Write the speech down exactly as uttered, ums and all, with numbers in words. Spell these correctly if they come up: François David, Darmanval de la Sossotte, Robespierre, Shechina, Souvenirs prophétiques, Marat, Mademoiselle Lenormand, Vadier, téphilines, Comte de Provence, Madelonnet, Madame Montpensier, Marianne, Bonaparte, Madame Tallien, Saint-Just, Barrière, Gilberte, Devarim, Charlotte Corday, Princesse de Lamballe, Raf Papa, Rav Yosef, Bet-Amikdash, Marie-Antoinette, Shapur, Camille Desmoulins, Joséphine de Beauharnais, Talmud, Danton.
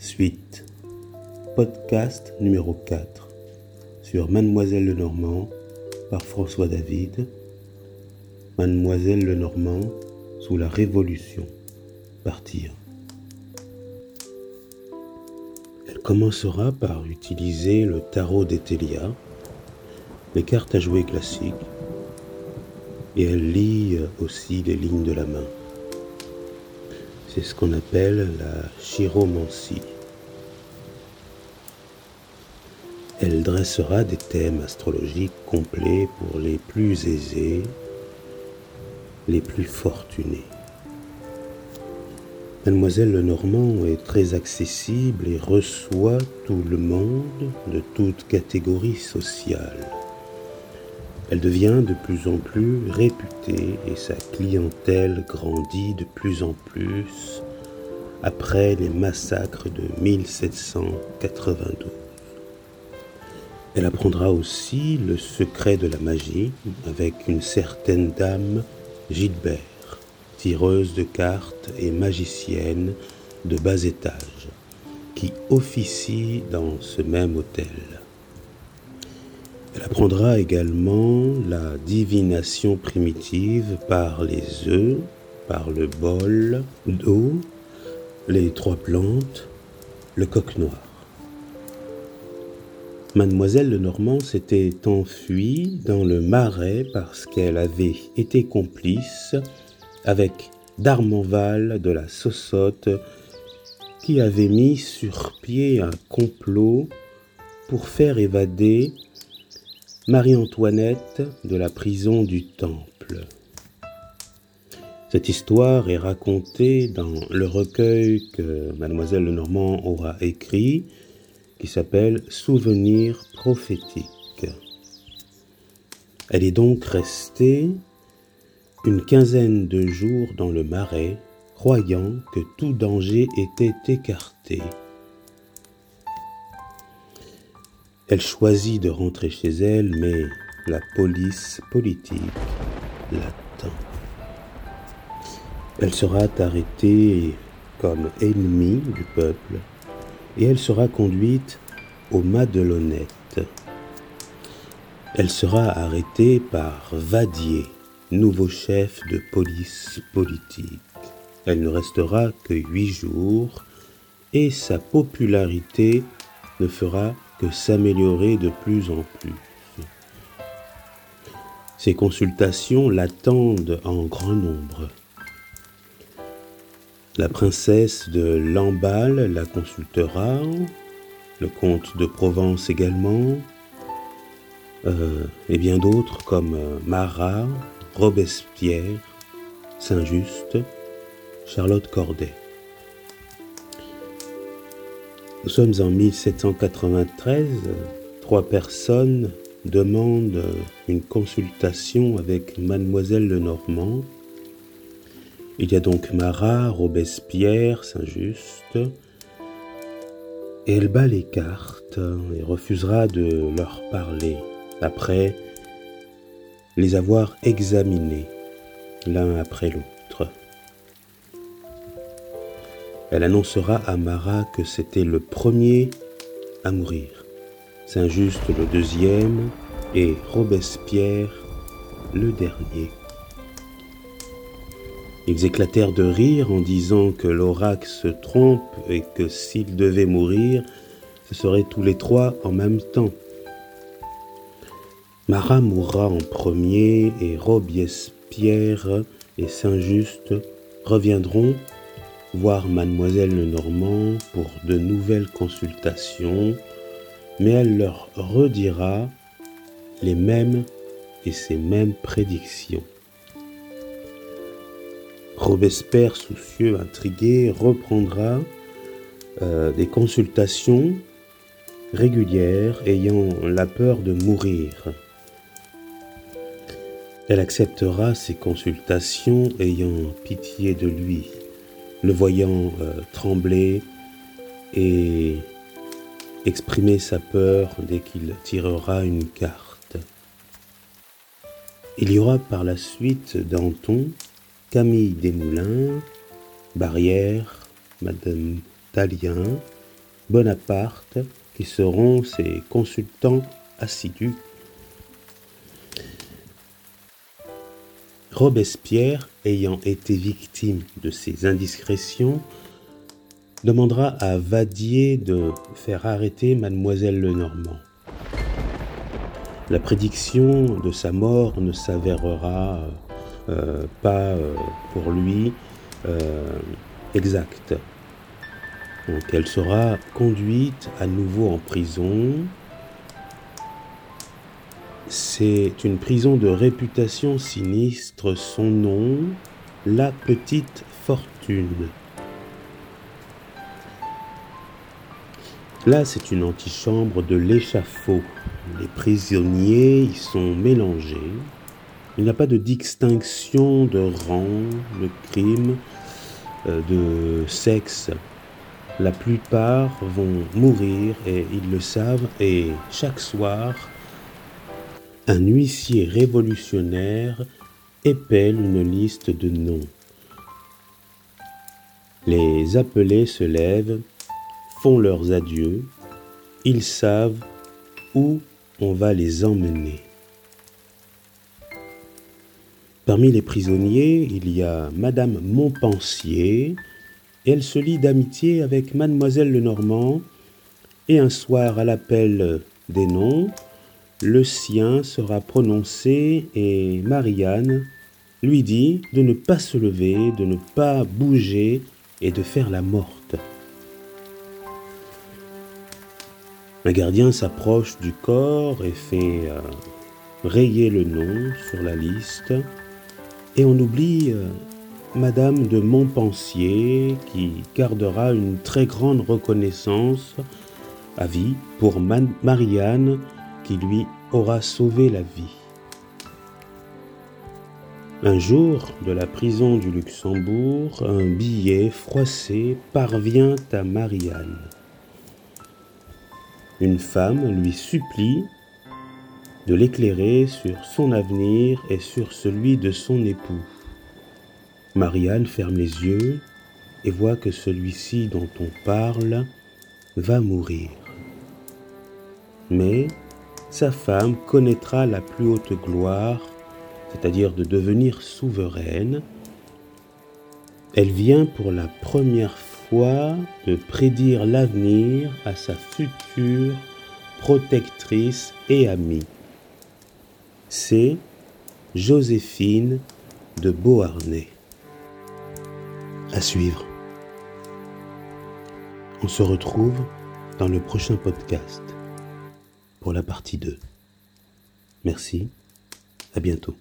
Suite. Podcast numéro quatre sur Mademoiselle Lenormand par François David. Mademoiselle Lenormand sous la Révolution. Partir. Elle commencera par utiliser le tarot des Thélias, les cartes à jouer classiques, et elle lit aussi les lignes de la main. C'est ce qu'on appelle la chiromancie. Elle dressera des thèmes astrologiques complets pour les plus aisés, les plus fortunés. Mademoiselle Lenormand est très accessible et reçoit tout le monde de toute catégorie sociale. Elle devient de plus en plus réputée et sa clientèle grandit de plus en plus après les massacres de mille sept cent quatre-vingt-douze. Elle apprendra aussi le secret de la magie avec une certaine dame Gilberte, tireuse de cartes et magicienne de bas étage, qui officie dans ce même hôtel. Elle apprendra également la divination primitive par les œufs, par le bol d'eau, les trois plantes, le coq noir. Mademoiselle Lenormand s'était enfuie dans le Marais parce qu'elle avait été complice avec Darmanval de la Sossotte qui avait mis sur pied un complot pour faire évader Marie-Antoinette de la prison du Temple. Cette histoire est racontée dans le recueil que Mademoiselle Lenormand aura écrit, qui s'appelle « Souvenirs prophétiques ». Elle est donc restée une quinzaine de jours dans le Marais, croyant que tout danger était écarté. Elle choisit de rentrer chez elle, mais la police politique l'attend. Elle sera arrêtée comme ennemie du peuple et elle sera conduite au Madelonnet. Elle sera arrêtée par Vadier, nouveau chef de police politique. Elle ne restera que huit jours et sa popularité ne fera que s'améliorer de plus en plus. Ses consultations l'attendent en grand nombre. La princesse de Lamballe la consultera, le comte de Provence également, euh, et bien d'autres comme Marat, Robespierre, Saint-Just, Charlotte Corday. Nous sommes en mille sept cent quatre-vingt-treize, trois personnes demandent une consultation avec Mademoiselle Lenormand. Il y a donc Marat, Robespierre, Saint-Just, et elle bat les cartes et refusera de leur parler après les avoir examinés l'un après l'autre. Elle annoncera à Marat que c'était le premier à mourir, Saint-Just le deuxième et Robespierre le dernier. Ils éclatèrent de rire en disant que l'oracle se trompe et que s'ils devaient mourir, ce seraient tous les trois en même temps. Marat mourra en premier et Robespierre et Saint-Just reviendront voir Mademoiselle Lenormand pour de nouvelles consultations, mais elle leur redira les mêmes et ces mêmes prédictions. Robespierre, soucieux, intrigué, reprendra euh, des consultations régulières, ayant la peur de mourir. Elle acceptera ces consultations, ayant pitié de lui, le voyant euh, trembler et exprimer sa peur dès qu'il tirera une carte. Il y aura par la suite Danton, Camille Desmoulins, Barrière, Madame Tallien, Bonaparte, qui seront ses consultants assidus. Robespierre, ayant été victime de ces indiscrétions, demandera à Vadier de faire arrêter Mademoiselle Lenormand. La prédiction de sa mort ne s'avérera euh, pas euh, pour lui euh, exacte. Donc elle sera conduite à nouveau en prison. C'est une prison de réputation sinistre, son nom, la Petite Fortune. Là, c'est une antichambre de l'échafaud. Les prisonniers y sont mélangés. Il n'y a pas de distinction de rang, de crime, euh, de sexe. La plupart vont mourir et ils le savent, et chaque soir, un huissier révolutionnaire épelle une liste de noms. Les appelés se lèvent, font leurs adieux, ils savent où on va les emmener. Parmi les prisonniers, il y a Madame Montpensier, et elle se lie d'amitié avec Mademoiselle Lenormand, et un soir, à l'appel des noms, le sien sera prononcé et Marianne lui dit de ne pas se lever, de ne pas bouger et de faire la morte. Un gardien s'approche du corps et fait euh, rayer le nom sur la liste, et on oublie euh, Madame de Montpensier, qui gardera une très grande reconnaissance à vie pour Man- Marianne, qui lui aura sauvé la vie. Un jour, de la prison du Luxembourg, un billet froissé parvient à Marianne. Une femme lui supplie de l'éclairer sur son avenir et sur celui de son époux. Marianne ferme les yeux et voit que celui-ci dont on parle va mourir. Mais sa femme connaîtra la plus haute gloire, c'est-à-dire de devenir souveraine. Elle vient pour la première fois de prédire l'avenir à sa future protectrice et amie. C'est Joséphine de Beauharnais. À suivre. On se retrouve dans le prochain podcast pour la partie deux. Merci, à bientôt.